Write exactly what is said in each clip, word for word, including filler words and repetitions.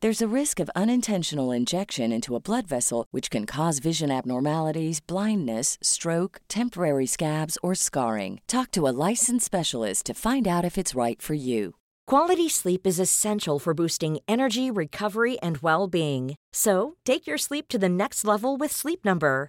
There's a risk of unintentional injection into a blood vessel, which can cause vision abnormalities, blindness, stroke, temporary scabs, or scarring. Talk to a licensed specialist to find out if it's right for you. Quality sleep is essential for boosting energy, recovery, and well-being. So, take your sleep to the next level with Sleep Number.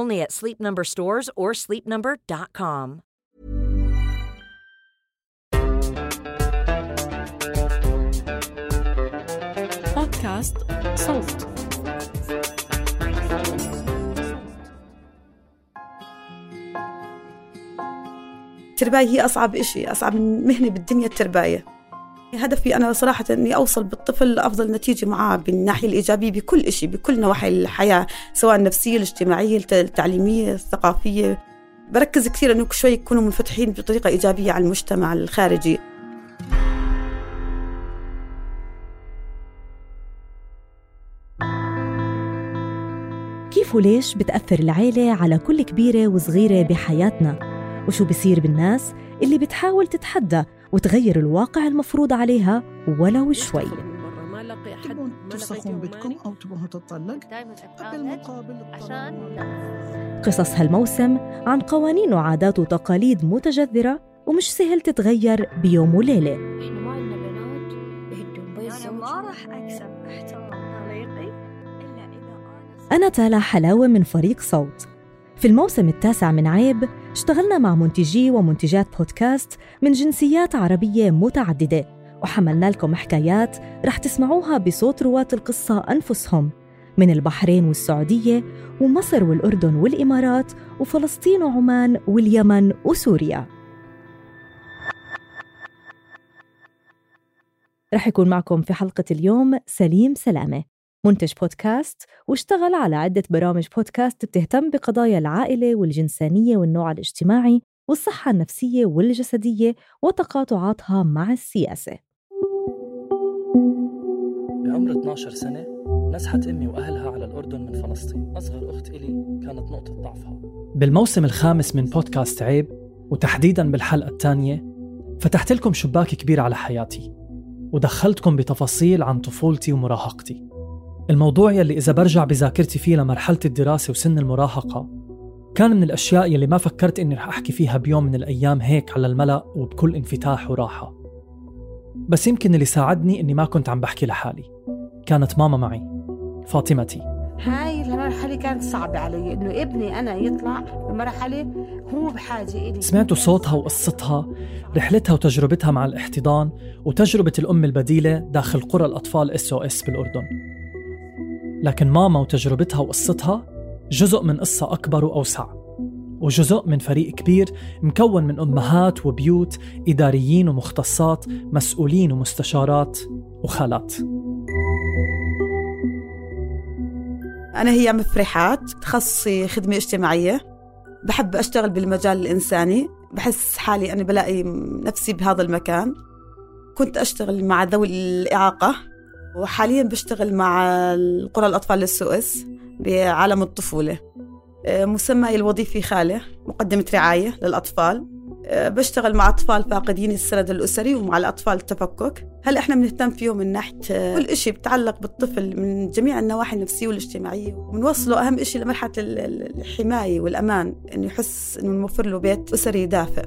Only at Sleep Number stores or sleep number dot com. بودكاست صوت. الترباية هي أصعب إشي، أصعب مهنة بالدنيا الترباية. هدفي أنا صراحة أني أوصل بالطفل أفضل نتيجة معاه بالناحية الإيجابية بكل إشي، بكل نواحي الحياة، سواء النفسية، الاجتماعية، التعليمية، الثقافية. بركز كثير أنه شوي يكونوا منفتحين بطريقة إيجابية على المجتمع الخارجي. كيف وليش بتأثر العيلة على كل كبيرة وصغيرة بحياتنا؟ وشو بصير بالناس اللي بتحاول تتحدى وتغير الواقع المفروض عليها ولو شوي؟ تبون تفسخون بدكم أو تبون تطلق بالمقابل. قصص هالموسم عن قوانين وعادات وتقاليد متجذرة ومش سهل تتغير بيوم وليلة. إحنا ما لنا بنات بهدوم بيزوج. أنا ما راح أكسب احترام طليقي إلا إذا أنا. أنا تالا حلاوة من فريق صوت. في الموسم التاسع من عيب اشتغلنا مع منتجي ومنتجات بودكاست من جنسيات عربية متعددة، وحملنا لكم حكايات رح تسمعوها بصوت رواة القصة أنفسهم من البحرين والسعودية ومصر والأردن والإمارات وفلسطين وعمان واليمن وسوريا. رح يكون معكم في حلقة اليوم سليم سلامة، منتج بودكاست واشتغل على عدة برامج بودكاست بتهتم بقضايا العائلة والجنسانية والنوع الاجتماعي والصحة النفسية والجسدية وتقاطعاتها مع السياسة. بعمر اثنا عشر سنة نزحت أمي وأهلها على الأردن من فلسطين. أصغر أخت إلي كانت نقطة ضعفها. بالموسم الخامس من بودكاست عيب وتحديداً بالحلقة الثانية فتحت لكم شباك كبير على حياتي ودخلتكم بتفاصيل عن طفولتي ومراهقتي. الموضوع يلي إذا برجع بذاكرتي فيه لمرحلة الدراسة وسن المراهقة كان من الأشياء يلي ما فكرت إني رح أحكي فيها بيوم من الأيام هيك على الملأ وبكل انفتاح وراحة. بس يمكن اللي ساعدني إني ما كنت عم بحكي لحالي، كانت ماما معي. فاطمتي هاي المرحلة كانت صعبة علي إنه ابني أنا يطلع بمرحلة هو بحاجة إلي. سمعتوا صوتها وقصتها، رحلتها وتجربتها مع الاحتضان وتجربة الأم البديلة داخل قرى الأطفال إس أو إس بالأردن. لكن ماما وتجربتها وقصتها جزء من قصة أكبر وأوسع، وجزء من فريق كبير مكون من أمهات وبيوت، إداريين ومختصات، مسؤولين ومستشارات وخالات. أنا هيام مفرحات، تخصصي خدمة اجتماعية. بحب أشتغل بالمجال الإنساني، بحس حالي أنا بلاقي نفسي بهذا المكان. كنت أشتغل مع ذوي الإعاقة، وحالياً بشتغل مع القرى الأطفال إس أو إس بعالم الطفولة. مسمى الوظيفي خالة، مقدمة رعاية للأطفال. بشتغل مع أطفال فاقدين السند الأسري ومع الأطفال التفكك. هل إحنا بنهتم فيهم من ناحية كل إشي بتعلق بالطفل من جميع النواحي النفسية والاجتماعية، وبنوصله أهم إشي لمرحلة الحماية والأمان، إنه يحس إنه نوفر له بيت أسري دافئ.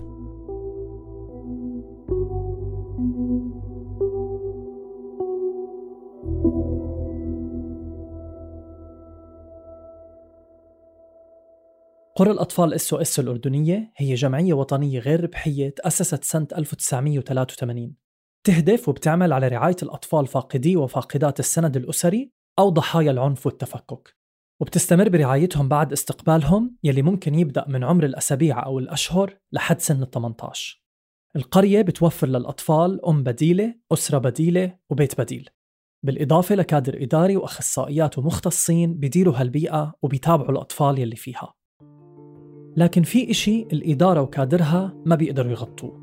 قرى الأطفال إس أو إس الأردنية هي جمعية وطنية غير ربحية تأسست سنة ألف وتسعمية وثلاثة وثمانين، تهدف وبتعمل على رعاية الأطفال فاقدي وفاقدات السند الأسري أو ضحايا العنف والتفكك، وبتستمر برعايتهم بعد استقبالهم يلي ممكن يبدأ من عمر الأسابيع أو الأشهر لحد سن الثمانية عشر. القرية بتوفر للأطفال أم بديلة، أسرة بديلة وبيت بديل، بالإضافة لكادر إداري وأخصائيات ومختصين بيديروا هالبيئة وبيتابعوا الأطفال يلي فيها. لكن في إشي الإدارة وكادرها ما بيقدروا يغطوه،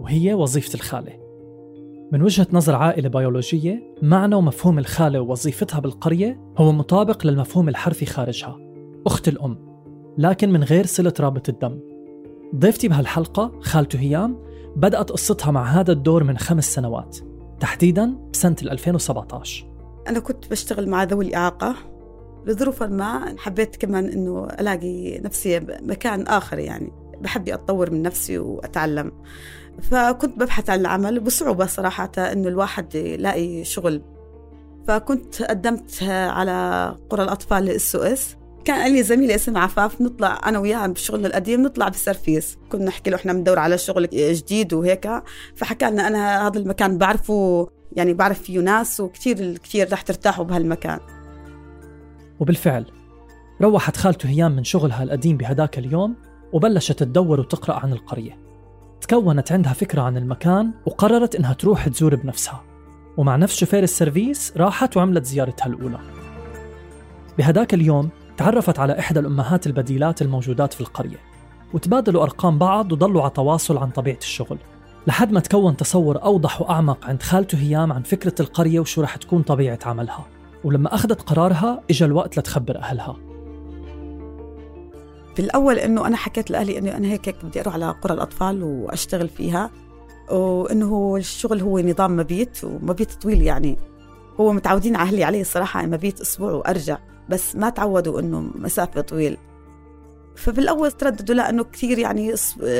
وهي وظيفة الخالة. من وجهة نظر عائلة بيولوجية، معنى ومفهوم الخالة ووظيفتها بالقرية هو مطابق للمفهوم الحرفي خارجها، أخت الأم، لكن من غير صلة رابط الدم. ضيفتي بهالحلقة خالته هيام بدأت قصتها مع هذا الدور من خمس سنوات، تحديداً بسنة ألفين وسبعة عشر. أنا كنت بشتغل مع ذوي الإعاقة، لظروف ما حبيت كمان إنه ألاقي نفسي مكان آخر، يعني بحب أتطور من نفسي وأتعلم، فكنت ببحث عن العمل بصعوبة صراحة إنه الواحد يلاقي شغل. فكنت قدمت على قرى الأطفال لإس أو إس، كان لي زميلي اسمه عفاف، نطلع أنا وياه بشغلنا القديم، نطلع بالسرفيس، كنا نحكي له إحنا مدور على شغل جديد وهيك، فحكى لنا أنا هذا المكان بعرفه، يعني بعرف فيه ناس وكتير كتير رح ترتاحوا بهالمكان. وبالفعل روحت خالته هيام من شغلها القديم بهداك اليوم وبلشت تدور وتقرأ عن القرية. تكونت عندها فكرة عن المكان وقررت إنها تروح تزور بنفسها، ومع نفس شوفير السيرفيس راحت وعملت زيارتها الأولى. بهداك اليوم تعرفت على إحدى الأمهات البديلات الموجودات في القرية، وتبادلوا أرقام بعض وضلوا على تواصل عن طبيعة الشغل، لحد ما تكون تصور أوضح وأعمق عند خالته هيام عن فكرة القرية وشو رح تكون طبيعة عملها. ولما أخذت قرارها إجا الوقت لتخبر أهلها. في الأول إنه أنا حكيت لأهلي إنه أنا هيك بدي أروح على قرى الأطفال وأشتغل فيها، وإنه الشغل هو نظام مبيت، ومبيت طويل، يعني هو متعودين أهلي عليه الصراحة مبيت أسبوع وأرجع، بس ما تعودوا إنه مسافة طويل. فبالأول ترددوا، لا إنه كثير يعني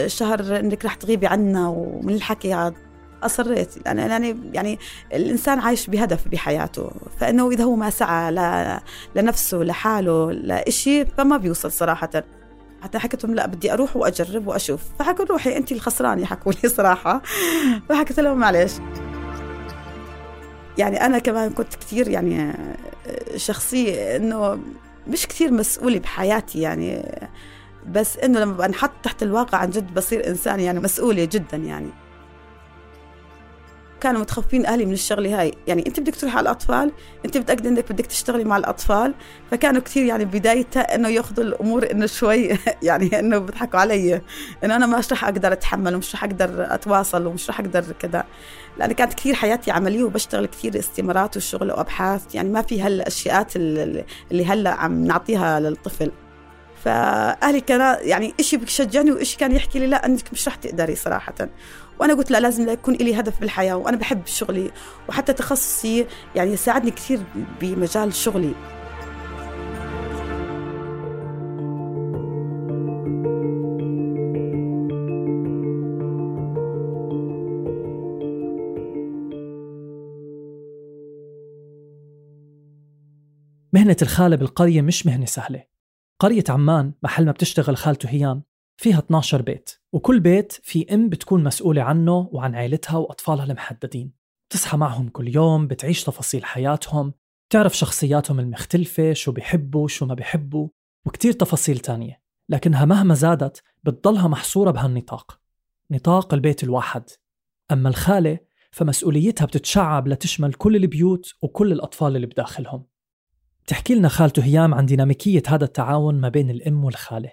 شهر إنك رح تغيبي عنا ومن الحكي هذا. أصريت، أنا يعني, يعني الإنسان عايش بهدف بحياته، فإنه إذا هو ما سعى ل... لنفسه لحاله لإشي فما بيوصل صراحة. حتى حكيتهم لا بدي أروح وأجرب وأشوف، فحكوا روحي أنت الخسرانة، حكوا لي صراحة. فحكيت لهم معلش، يعني أنا كمان كنت كتير يعني شخصية إنه مش كتير مسؤولة بحياتي يعني، بس إنه لما بنحط تحت الواقع عن جد بصير إنسان يعني مسؤولة جدا يعني. كانوا متخوفين أهلي من الشغلة هاي، يعني أنت بدك تروح على الأطفال، أنت بتأكد أنك بدك تشتغلي مع الأطفال، فكانوا كتير يعني بدايتها أنه يأخذوا الأمور أنه شوي يعني أنه بضحكوا علي، أنه أنا مش رح أقدر أتحمل ومش رح أقدر أتواصل ومش رح أقدر كذا، لأن كانت كتير حياتي عملية وبشتغل كتير استمارات وشغل وأبحاث، يعني ما في هالأشياءات اللي هلأ عم نعطيها للطفل. فأهلي كان يعني إشي بيشجعني وإشي كان يحكي لي لا أنك مش رح تقدري صراحة، وأنا قلت لا لازم يكون لي هدف بالحياة، وأنا بحب شغلي وحتى تخصصي يعني ساعدني كثير بمجال شغلي. مهنة الخالة بالقرية مش مهنة سهلة. قرية عمان محل ما بتشتغل خالته هيام فيها اثني عشر بيت، وكل بيت في أم بتكون مسؤولة عنه وعن عائلتها وأطفالها المحددين، بتصحى معهم كل يوم، بتعيش تفاصيل حياتهم، بتعرف شخصياتهم المختلفة، شو بيحبوا شو ما بيحبوا، وكتير تفاصيل تانية، لكنها مهما زادت بتضلها محصورة بهالنطاق، نطاق البيت الواحد. أما الخالة فمسؤوليتها بتتشعب لتشمل كل البيوت وكل الأطفال اللي بداخلهم. تحكي لنا خالته هيام عن ديناميكية هذا التعاون ما بين الأم والخالة.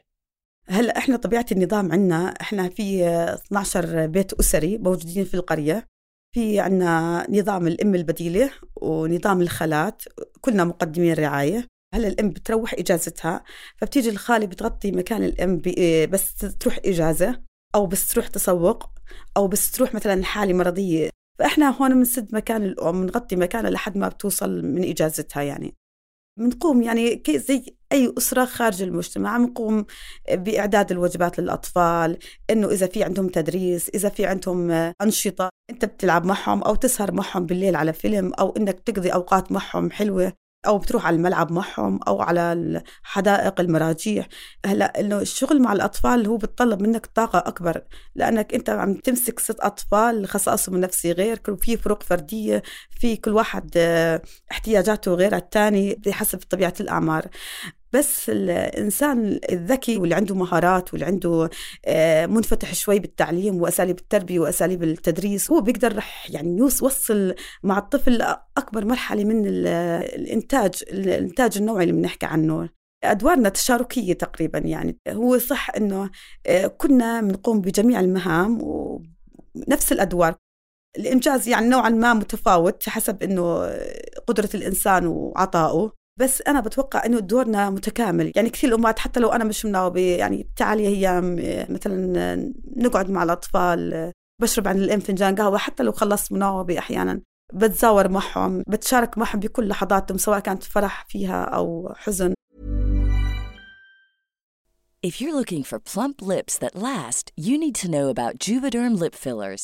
هلأ إحنا طبيعة النظام عنا، إحنا في اثني عشر بيت أسري موجودين في القرية، في عنا نظام الأم البديلة ونظام الخالات، كلنا مقدمين رعاية. هلأ الأم بتروح إجازتها، فبتيجي الخالة بتغطي مكان الأم، بس تروح إجازة، أو بس تروح تسوق أو بس تروح مثلا حالة مرضية. فإحنا هون منسد مكان الأم، نغطي مكانها لحد ما بتوصل من إجازتها. يعني منقوم يعني زي أي أسرة خارج المجتمع، منقوم بإعداد الوجبات للأطفال، إنه إذا في عندهم تدريس، إذا في عندهم أنشطة أنت بتلعب معهم أو تسهر معهم بالليل على فيلم، أو إنك تقضي أوقات معهم حلوة، أو بتروح على الملعب معهم أو على حدائق المراجيح. هلا إنه الشغل مع الأطفال هو بتطلب منك طاقة أكبر، لأنك أنت عم تمسك ست أطفال خصائصهم النفسية غير، وفي فروق فردية، في كل واحد احتياجاته غير التاني بحسب طبيعة الأعمار. بس الإنسان الذكي واللي عنده مهارات واللي عنده منفتح شوي بالتعليم وأساليب التربية وأساليب التدريس، هو بيقدر يعني يوصل مع الطفل أكبر مرحلة من الإنتاج الإنتاج النوعي اللي بنحكي عنه. أدوارنا تشاركية تقريبا، يعني هو صح إنه كنا بنقوم بجميع المهام ونفس الأدوار، الإنجاز يعني نوعا ما متفاوت حسب إنه قدرة الإنسان وعطائه، بس أنا بتوقع إنه دورنا متكامل. يعني كثير الأمهات حتى لو أنا مش مناوبة يعني تعالي هيام مثلا نقعد مع الأطفال، بشرب عند الأم فنجان قهوة، حتى لو خلصت مناوبة أحيانا بتزاور معهم، بتشارك معهم بكل لحظاتهم سواء كانت فرح فيها أو حزن. If you're looking for plump lips that last, you need to know about Juvederm lip fillers.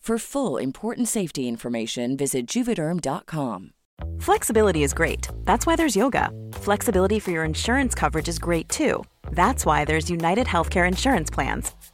For full, important safety information, visit Juvederm dot com. Flexibility is great. That's why there's yoga. Flexibility for your insurance coverage is great, too. That's why there's United Healthcare Insurance Plans.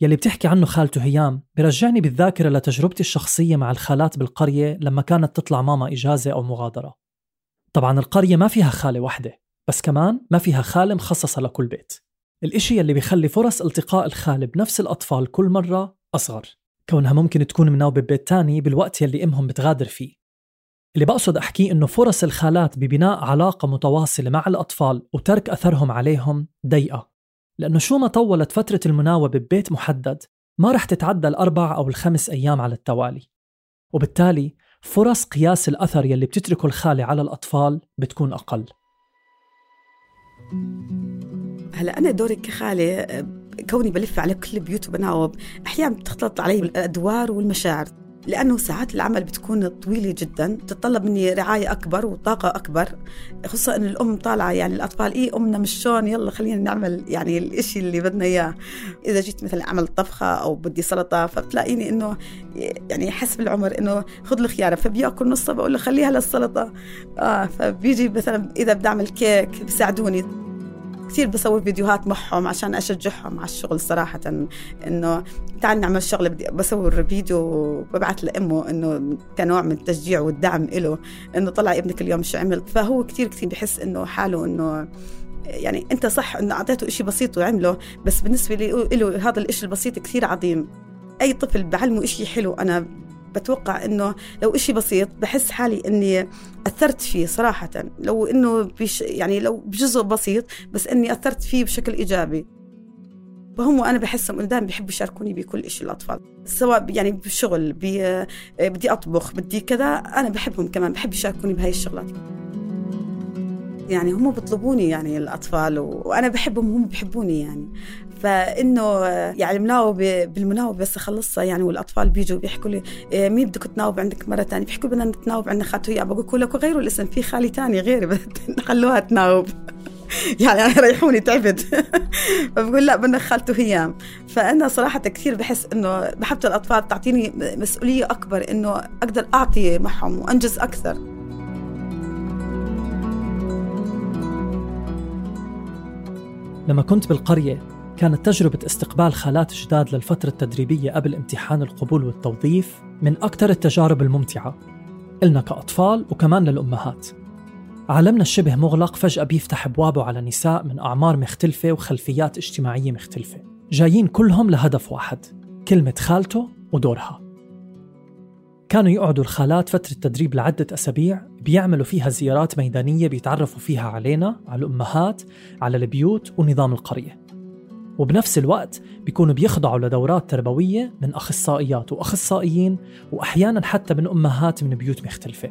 يلي بتحكي عنه خالته هيام برجعني بالذاكرة لتجربتي الشخصية مع الخالات بالقرية لما كانت تطلع ماما إجازة أو مغادرة. طبعا القرية ما فيها خالة واحدة، بس كمان ما فيها خالة مخصصة لكل بيت، الإشي يلي بيخلي فرص التقاء الخالة بنفس الأطفال كل مرة أصغر، كونها ممكن تكون مناوبة ببيت تاني بالوقت يلي أمهم بتغادر فيه. اللي بقصد أحكيه إنه فرص الخالات ببناء علاقة متواصلة مع الأطفال وترك أثرهم عليهم ضيقة، لأنه شو ما طولت فترة المناوبة ببيت محدد ما رح تتعدى الأربع أو الخمس أيام على التوالي، وبالتالي فرص قياس الأثر يلي بتتركه الخالة على الأطفال بتكون أقل. هلأ أنا دوري كخالة كوني بلف على كل بيوت وبناوب، أحيانا بتختلط علي الأدوار والمشاعر، لأنه ساعات العمل بتكون طويلة جدا، تتطلب مني رعاية أكبر وطاقة أكبر، خصوصا أن الأم طالعة يعني الأطفال إيه أمنا مش شون يلا خلينا نعمل يعني الإشي اللي بدنا إياه. إذا جيت مثلا أعمل طبخة أو بدي سلطة فبتلاقيني أنه يعني حسب العمر أنه خذ الخيارة، فبيأكل نصها بقول له خليها للسلطة آه فبيجي مثلا إذا بدي أعمل كيك بيساعدوني. كثير بصور فيديوهات معهم عشان أشجعهم على الشغل صراحة، إنه تعال نعمل شغلة، بدي بصور فيديو وببعث لأمه إنه كنوع من التشجيع والدعم إله إنه طلع ابنك اليوم شو عمل. فهو كثير كثير بحس إنه حاله إنه يعني أنت صح إنه أعطيته إشي بسيط وعمله، بس بالنسبة له هذا الإشي البسيط كثير عظيم. أي طفل بعلمه إشي حلو أنا بتوقع إنه لو إشي بسيط بحس حالي إني أثرت فيه صراحة، لو إنه بش يعني لو بجزء بسيط بس إني أثرت فيه بشكل إيجابي. وهم وأنا بحسهم إنه دائما بيحبوا يشاركوني بكل شيء الأطفال، سواء يعني بشغل بدي أطبخ بدي كذا، أنا بحبهم كمان، بحب يشاركوني بهاي الشغلات. يعني هم بيطلبوني يعني الأطفال وأنا بحبهم هم بيحبوني يعني، فإنه يعني مناوبة بالمناوبة بس أخلصها يعني، والأطفال بيجوا بيحكوا لي مين بدك تناوب عندك مرة تانية، بيحكوا بدنا نتناوب عندنا خالته، يا بقول لك وغيروا الاسم في خالي تاني غيري خلوها تناوب يعني أنا ريحوني تعبت فبقول لا بدنا خالته هيام. فأنا صراحة كثير بحس إنه بحبة الأطفال تعطيني مسؤولية أكبر، إنه أقدر أعطي معهم وأنجز أكثر. لما كنت بالقرية كانت تجربة استقبال خالات جداد للفترة التدريبية قبل امتحان القبول والتوظيف من أكثر التجارب الممتعة إلنا كأطفال وكمان للأمهات. عالمنا الشبه مغلق فجأة بيفتح أبوابه على نساء من أعمار مختلفة وخلفيات اجتماعية مختلفة، جايين كلهم لهدف واحد، كلمة خالته ودورها. كانوا يقعدوا الخالات فترة تدريب لعدة أسابيع بيعملوا فيها زيارات ميدانية بيتعرفوا فيها علينا، على الأمهات، على البيوت ونظام القرية، وبنفس الوقت بيكونوا بيخضعوا لدورات تربوية من أخصائيات وأخصائيين وأحياناً حتى من أمهات من بيوت مختلفة،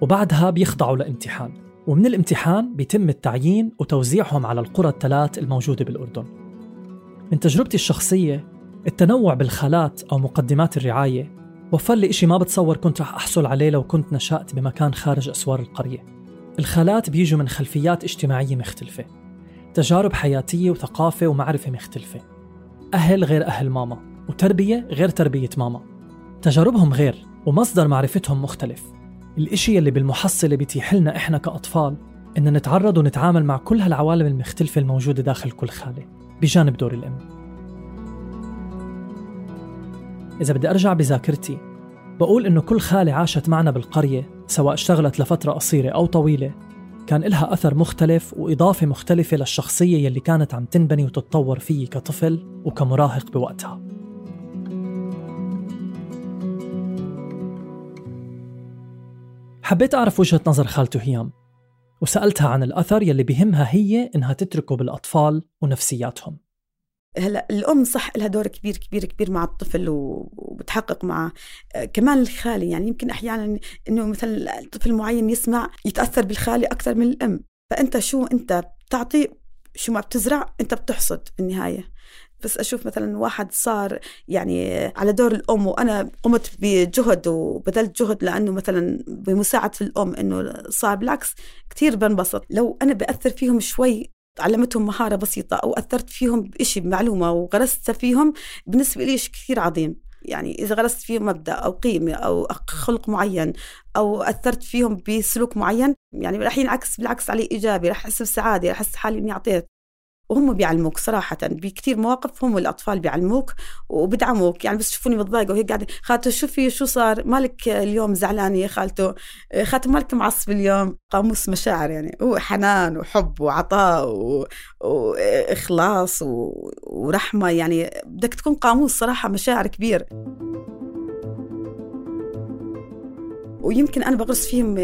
وبعدها بيخضعوا لامتحان، ومن الامتحان بيتم التعيين وتوزيعهم على القرى الثلاث الموجودة بالأردن. من تجربتي الشخصية التنوع بالخالات أو مقدمات الرعاية وفر لي إشي ما بتصور كنت رح أحصل عليه لو كنت نشأت بمكان خارج أسوار القرية. الخالات بيجوا من خلفيات اجتماعية مختلفة، تجارب حياتية وثقافة ومعرفة مختلفة، أهل غير أهل ماما وتربية غير تربية ماما، تجاربهم غير ومصدر معرفتهم مختلف. الإشي اللي بالمحصلة بيتيح لنا إحنا كأطفال إن نتعرض ونتعامل مع كل هالعوالم المختلفة الموجودة داخل كل خالة بجانب دور الأم. إذا بدي أرجع بذاكرتي بقول إنه كل خالة عاشت معنا بالقرية سواء اشتغلت لفترة قصيرة أو طويلة كان إلها أثر مختلف وإضافة مختلفة للشخصية يلي كانت عم تنبني وتتطور فيه كطفل وكمراهق بوقتها. حبيت أعرف وجهة نظر خالته هيام وسألتها عن الأثر يلي بهمها هي إنها تتركه بالأطفال ونفسياتهم. هلا الأم صح لها دور كبير كبير كبير مع الطفل وبتحقق معه، كمان الخالي يعني يمكن أحيانا إنه مثلا طفل معين يسمع يتأثر بالخالي أكثر من الأم، فأنت شو أنت بتعطي شو ما بتزرع أنت بتحصد بالنهاية. بس أشوف مثلا واحد صار يعني على دور الأم وأنا قمت بجهد وبذلت جهد لأنه مثلا بمساعدة الأم إنه صار، بالعكس كتير بنبسط لو أنا بأثر فيهم شوي، علمتهم مهارة بسيطة أو أثرت فيهم بإشي بمعلومة وغرست فيهم، بالنسبة لي شيء كثير عظيم. يعني إذا غرست فيهم مبدأ أو قيمة أو خلق معين أو أثرت فيهم بسلوك معين، يعني راح ينعكس بالعكس علي إيجابي، راح أحس بسعادة، راح أحس حالي إني أعطيت. وهم بيعلموك صراحة بكثير مواقف، هم الأطفال بيعلموك وبدعموك. يعني بس شوفوني متضايقة وهي قاعدة، خالته شوفي شو صار مالك اليوم زعلانة يا خالته، خالته مالك معصب اليوم. قاموس مشاعر يعني، هو حنان وحب وعطاء و... وإخلاص و... ورحمة، يعني بدك تكون قاموس صراحة مشاعر كبير. ويمكن أنا بغرس فيهم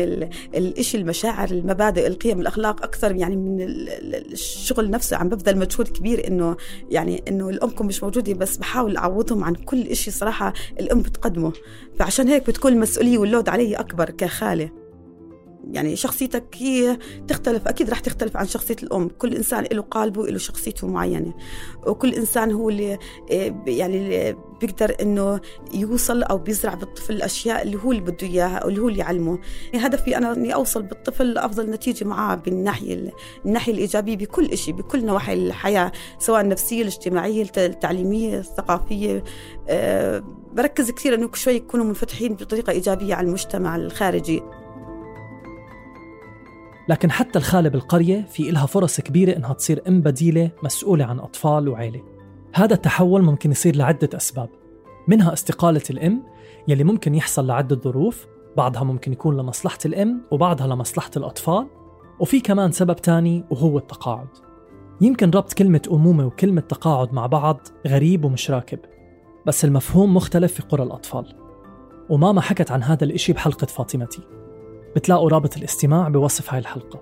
الإشي المشاعر المبادئ القيم الأخلاق أكثر يعني من الشغل نفسه. عم ببذل مجهود كبير إنه يعني إنه الأمكم مش موجودة، بس بحاول أعوضهم عن كل إشي صراحة الأم بتقدمه. فعشان هيك بتكون المسؤولية واللود علي أكبر كخالة. يعني شخصيتك هي تختلف، أكيد راح تختلف عن شخصية الأم. كل إنسان له قالبه له شخصيته معينة، وكل إنسان هو اللي يعني اللي بيقدر إنه يوصل أو بيزرع بالطفل الأشياء اللي هو اللي بده إياها أو اللي هو اللي يعلمه. هدفي أنا إني أوصل بالطفل أفضل نتيجة معاه بالناحية الناحية الإيجابية بكل إشي، بكل نواحي الحياة سواء النفسية الاجتماعية التعليمية الثقافية. أه بركز كثير إنه شوي يكونوا منفتحين بطريقة إيجابية على المجتمع الخارجي. لكن حتى الخالة بالقرية في إلها فرص كبيرة إنها تصير أم بديلة مسؤولة عن أطفال وعيلة. هذا التحول ممكن يصير لعدة أسباب، منها استقالة الأم يلي ممكن يحصل لعدة ظروف، بعضها ممكن يكون لمصلحة الأم وبعضها لمصلحة الأطفال. وفي كمان سبب تاني وهو التقاعد. يمكن ربط كلمة أمومة وكلمة تقاعد مع بعض غريب ومش راكب، بس المفهوم مختلف في قرى الأطفال. وماما حكت عن هذا الإشي بحلقة فاطمتي، بتلاقوا رابط الاستماع بوصف هاي الحلقة.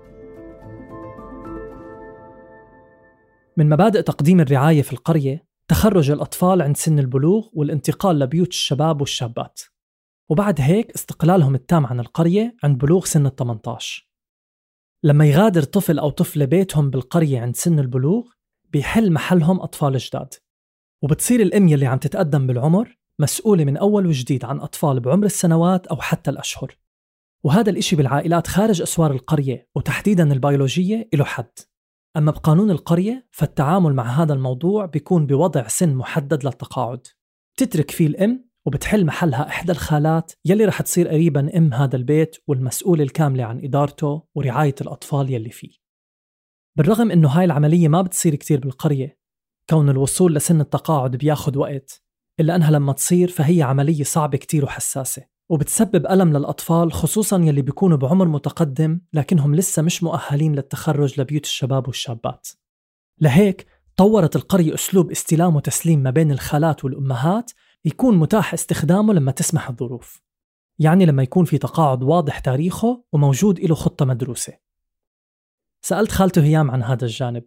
من مبادئ تقديم الرعاية في القرية تخرج الأطفال عند سن البلوغ والانتقال لبيوت الشباب والشابات، وبعد هيك استقلالهم التام عن القرية عند بلوغ سن الثمانية عشر. لما يغادر طفل أو طفلة بيتهم بالقرية عند سن البلوغ بيحل محلهم أطفال جداد، وبتصير الأم يلي عم تتقدم بالعمر مسؤولة من أول وجديد عن أطفال بعمر السنوات أو حتى الأشهر. وهذا الإشي بالعائلات خارج أسوار القرية وتحديداً البيولوجية إله حد، أما بقانون القرية فالتعامل مع هذا الموضوع بيكون بوضع سن محدد للتقاعد تترك فيه الأم، وبتحل محلها إحدى الخالات يلي رح تصير قريباً أم هذا البيت والمسؤولة الكاملة عن إدارته ورعاية الأطفال يلي فيه. بالرغم إنه هاي العملية ما بتصير كتير بالقرية، كون الوصول لسن التقاعد بياخد وقت، إلا أنها لما تصير فهي عملية صعبة كتير وحساسة، وبتسبب ألم للأطفال خصوصاً يلي بيكونوا بعمر متقدم لكنهم لسه مش مؤهلين للتخرج لبيوت الشباب والشابات. لهيك طورت القرية أسلوب استلام وتسليم ما بين الخالات والأمهات يكون متاح استخدامه لما تسمح الظروف، يعني لما يكون في تقاعد واضح تاريخه وموجود إله خطة مدروسة. سألت خالته هيام عن هذا الجانب،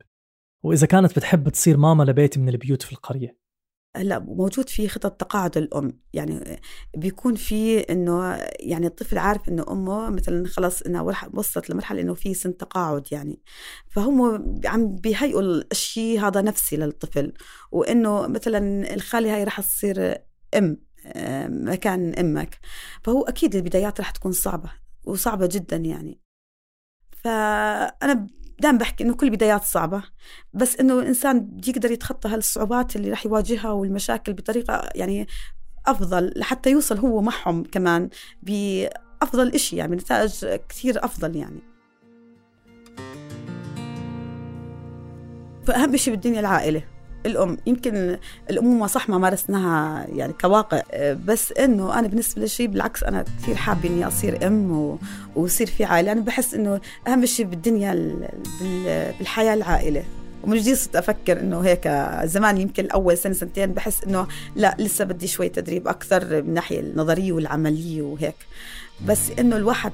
وإذا كانت بتحب تصير ماما لبيت من البيوت في القرية. لا، موجود في خطط تقاعد الأم، يعني بيكون في إنه يعني الطفل عارف إنه أمه مثلا خلاص إنه وصلت لمرحلة إنه في سن تقاعد، يعني فهم عم بيهيئوا الشيء هذا نفسي للطفل، وإنه مثلا الخالي هاي رح تصير أم مكان أمك، فهو أكيد البدايات رح تكون صعبة وصعبة جدا يعني. فأنا دائما بحكي إنه كل بدايات صعبة، بس إنه الإنسان بده يقدر يتخطى هالصعوبات اللي رح يواجهها والمشاكل بطريقة يعني أفضل، لحتى يوصل هو معهم كمان بأفضل إشي، يعني نتائج كثير أفضل يعني. فأهم إشي بالدنيا العائلة الأم، يمكن الأمومة صح ما مارسناها يعني كواقع، بس إنه أنا بالنسبة لشي بالعكس أنا كثير حابة إني أصير أم و... وصير في عائلة. أنا بحس إنه أهم شيء بالدنيا ال... بال... بالحياة العائلة، ومن جديد صرت أفكر إنه هيك زمان يمكن أول سنة سنتين بحس إنه لا لسه بدي شوي تدريب أكثر من ناحية النظرية والعملية وهيك، بس إنه الواحد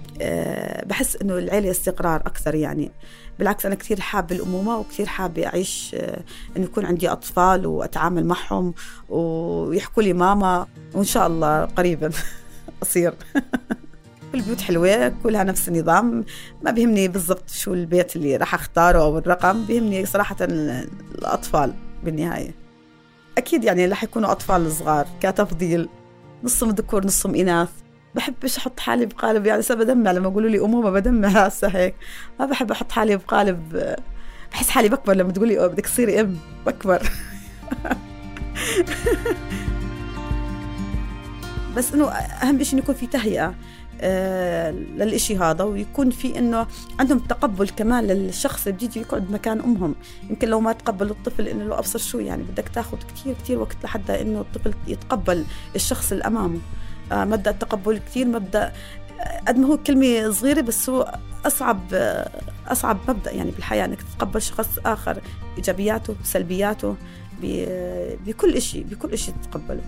بحس إنه العائلة استقرار أكثر يعني. بالعكس أنا كثير حابة الأمومة وكثير حابة أعيش إنه يكون عندي أطفال وأتعامل معهم ويحكوا لي ماما، وإن شاء الله قريبا أصير. كل البيوت حلوة، كلها نفس النظام، ما بيهمني بالضبط شو البيت اللي راح أختاره أو الرقم، بيهمني صراحة الأطفال بالنهاية. أكيد يعني راح يكونوا أطفال صغار كتفضيل، نصهم ذكور نصهم إناث. بحبش أحط حالي بقالب، يعني سبب دمع لما يقولوا لي أمومة بدمع هسه هيك، ما بحب أحط حالي بقالب، بحس حالي بكبر لما تقول لي بدك تصيري أم بكبر. بس إنه أهم شيء يكون في تهيئة آه للإشي هذا، ويكون في إنه عندهم تقبل كمان للشخص اللي بيجي يقعد مكان أمهم. يمكن لو ما تقبل الطفل إنه لو أبصر شو يعني بدك تاخد كتير كتير وقت لحد إنه الطفل يتقبل الشخص اللي أمامه. آه مبدأ التقبل كتير مبدأ قد ما هو كلمة صغيرة، بس هو أصعب أصعب مبدأ يعني بالحياة، إنك تتقبل شخص آخر إيجابياته سلبياته بكل إشي، بكل إشي تتقبله.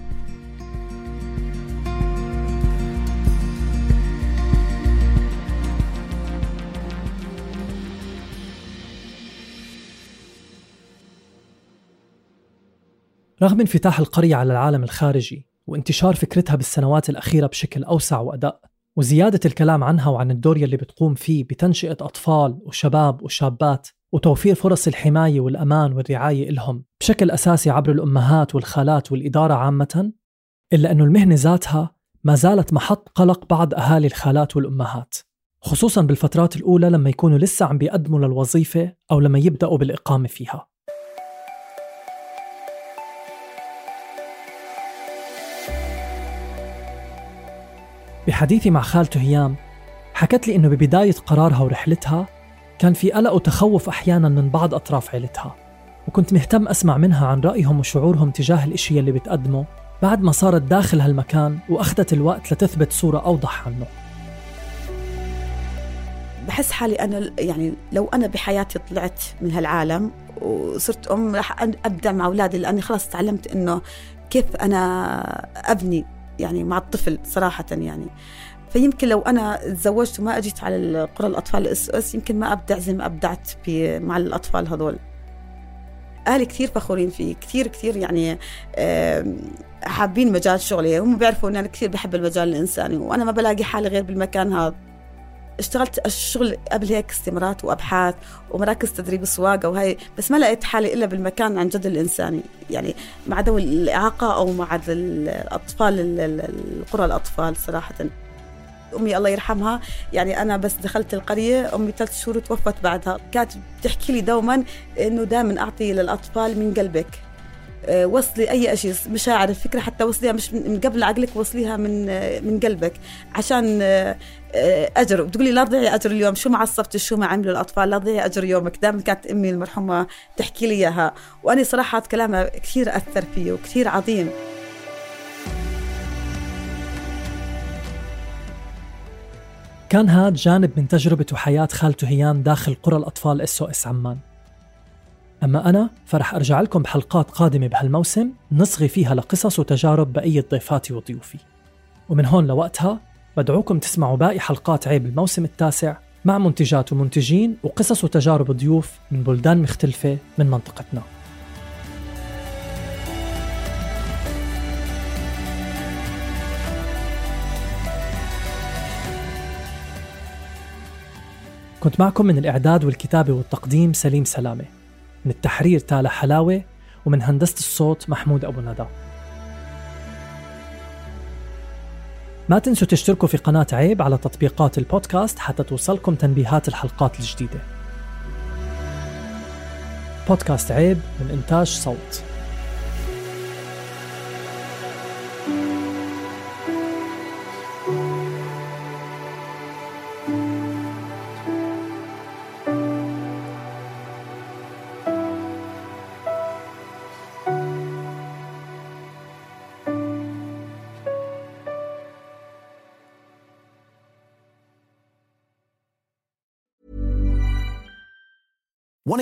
رغم انفتاح القرية على العالم الخارجي وانتشار فكرتها بالسنوات الأخيرة بشكل أوسع وأدق، وزيادة الكلام عنها وعن الدور اللي بتقوم فيه بتنشئة أطفال وشباب وشابات وتوفير فرص الحماية والأمان والرعاية إلهم بشكل أساسي عبر الأمهات والخالات والإدارة عامة، إلا أن المهنة ذاتها ما زالت محط قلق بعض أهالي الخالات والأمهات، خصوصاً بالفترات الأولى لما يكونوا لسه عم بيقدموا للوظيفة أو لما يبدأوا بالإقامة فيها. بحديثي مع خالته هيام حكت لي إنه ببداية قرارها ورحلتها كان في قلق وتخوف أحياناً من بعض أطراف عيلتها، وكنت مهتم أسمع منها عن رأيهم وشعورهم تجاه الإشي اللي بتقدمه بعد ما صارت داخل هالمكان وأخذت الوقت لتثبت صورة أوضح عنه. بحس حالي أنا يعني لو أنا بحياتي طلعت من هالعالم وصرت أم رح أبدأ مع أولادي، لأني خلاص تعلمت إنه كيف أنا أبني يعني مع الطفل صراحة يعني. فيمكن لو أنا تزوجت وما أجيت على قرى الأطفال إس أو إس يمكن ما أبدع زي ما أبدعت مع الأطفال هذول. اهلي كثير فخورين فيه كثير كثير، يعني حابين مجال شغلي، هم بيعرفوا ان انا كثير بحب المجال الانساني، وانا ما بلاقي حالي غير بالمكان هذا. اشتغلت الشغل قبل هيك استمارات وابحاث ومراكز تدريب سواقه وهي، بس ما لقيت حالي الا بالمكان عن جد الانساني، يعني مع ذوي الاعاقه او مع الاطفال القرى الاطفال. صراحه امي الله يرحمها، يعني انا بس دخلت القريه امي ثلاث شهور توفت بعدها، كانت بتحكي لي دوما انه دائما اعطي للاطفال من قلبك، وصلي اي شيء مشاعر الفكره حتى وصليها مش من قبل عقلك، وصليها من من قلبك عشان اجر. بتقولي لا تضيعي اجر اليوم، شو ما عصبتي شو ما عملوا الاطفال لا تضيعي اجر يومك. دائما كانت امي المرحومه تحكي لي اياها، وانا صراحه كلامها كثير اثر فيي وكثير عظيم. كان هاد جانب من تجربة وحياة خالته هيام داخل قرى الأطفال اس او اس عمان. أما أنا فرح أرجع لكم بحلقات قادمة بهالموسم نصغي فيها لقصص وتجارب بقية ضيفاتي وضيوفي، ومن هون لوقتها بدعوكم تسمعوا باقي حلقات عيب الموسم التاسع مع منتجات ومنتجين وقصص وتجارب ضيوف من بلدان مختلفة من منطقتنا. كنت معكم من الإعداد والكتابة والتقديم سليم سلامة، من التحرير تالا حلاوة، ومن هندسة الصوت محمود أبو ندى. ما تنسوا تشتركوا في قناة عيب على تطبيقات البودكاست حتى توصلكم تنبيهات الحلقات الجديدة. بودكاست عيب من إنتاج صوت. Want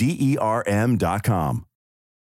D E R M dot com.